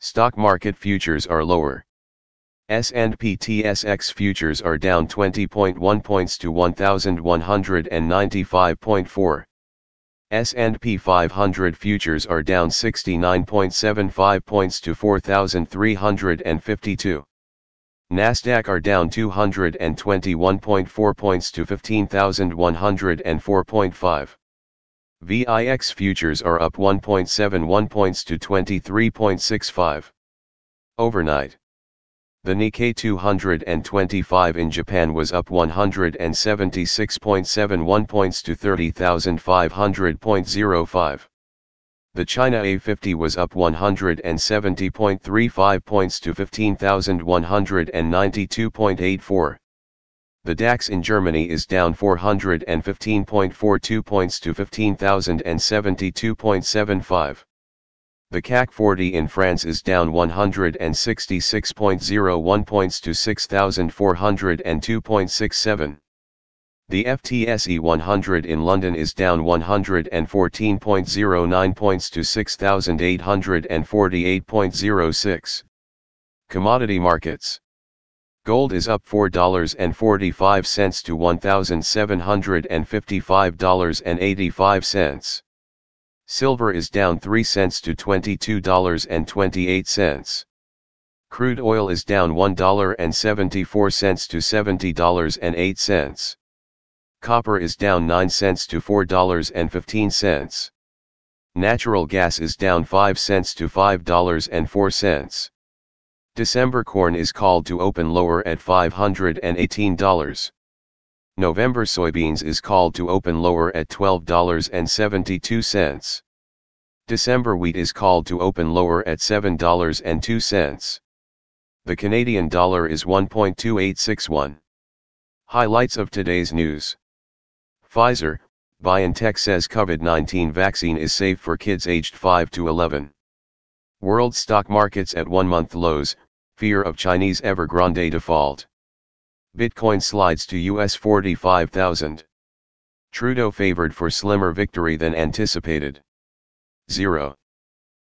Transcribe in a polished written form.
Stock market futures are lower. S&P TSX futures are down 20.1 points to 1,195.4. S&P 500 futures are down 69.75 points to 4,352. NASDAQ are down 221.4 points to 15,104.5. VIX futures are up 1.71 points to 23.65. Overnight, the Nikkei 225 in Japan was up 176.71 points to 30,500.05. The China A50 was up 170.35 points to 15,192.84. The DAX in Germany is down 415.42 points to 15,072.75. The CAC 40 in France is down 166.01 points to 6,402.67. The FTSE 100 in London is down 114.09 points to 6,848.06. Commodity markets. Gold is up $4.45 to $1,755.85. Silver is down 3 cents to $22.28. Crude oil is down $1.74 to $70.08. Copper is down 9 cents to $4.15. Natural gas is down 5 cents to $5.04. December corn is called to open lower at $518. November soybeans is called to open lower at $12.72. December wheat is called to open lower at $7.02. The Canadian dollar is 1.2861. Highlights of today's news. Pfizer, BioNTech says COVID-19 vaccine is safe for kids aged 5 to 11. World stock markets at 1-month lows, fear of Chinese Evergrande default. Bitcoin slides to US$45,000. Trudeau favored for slimmer victory than anticipated. 0.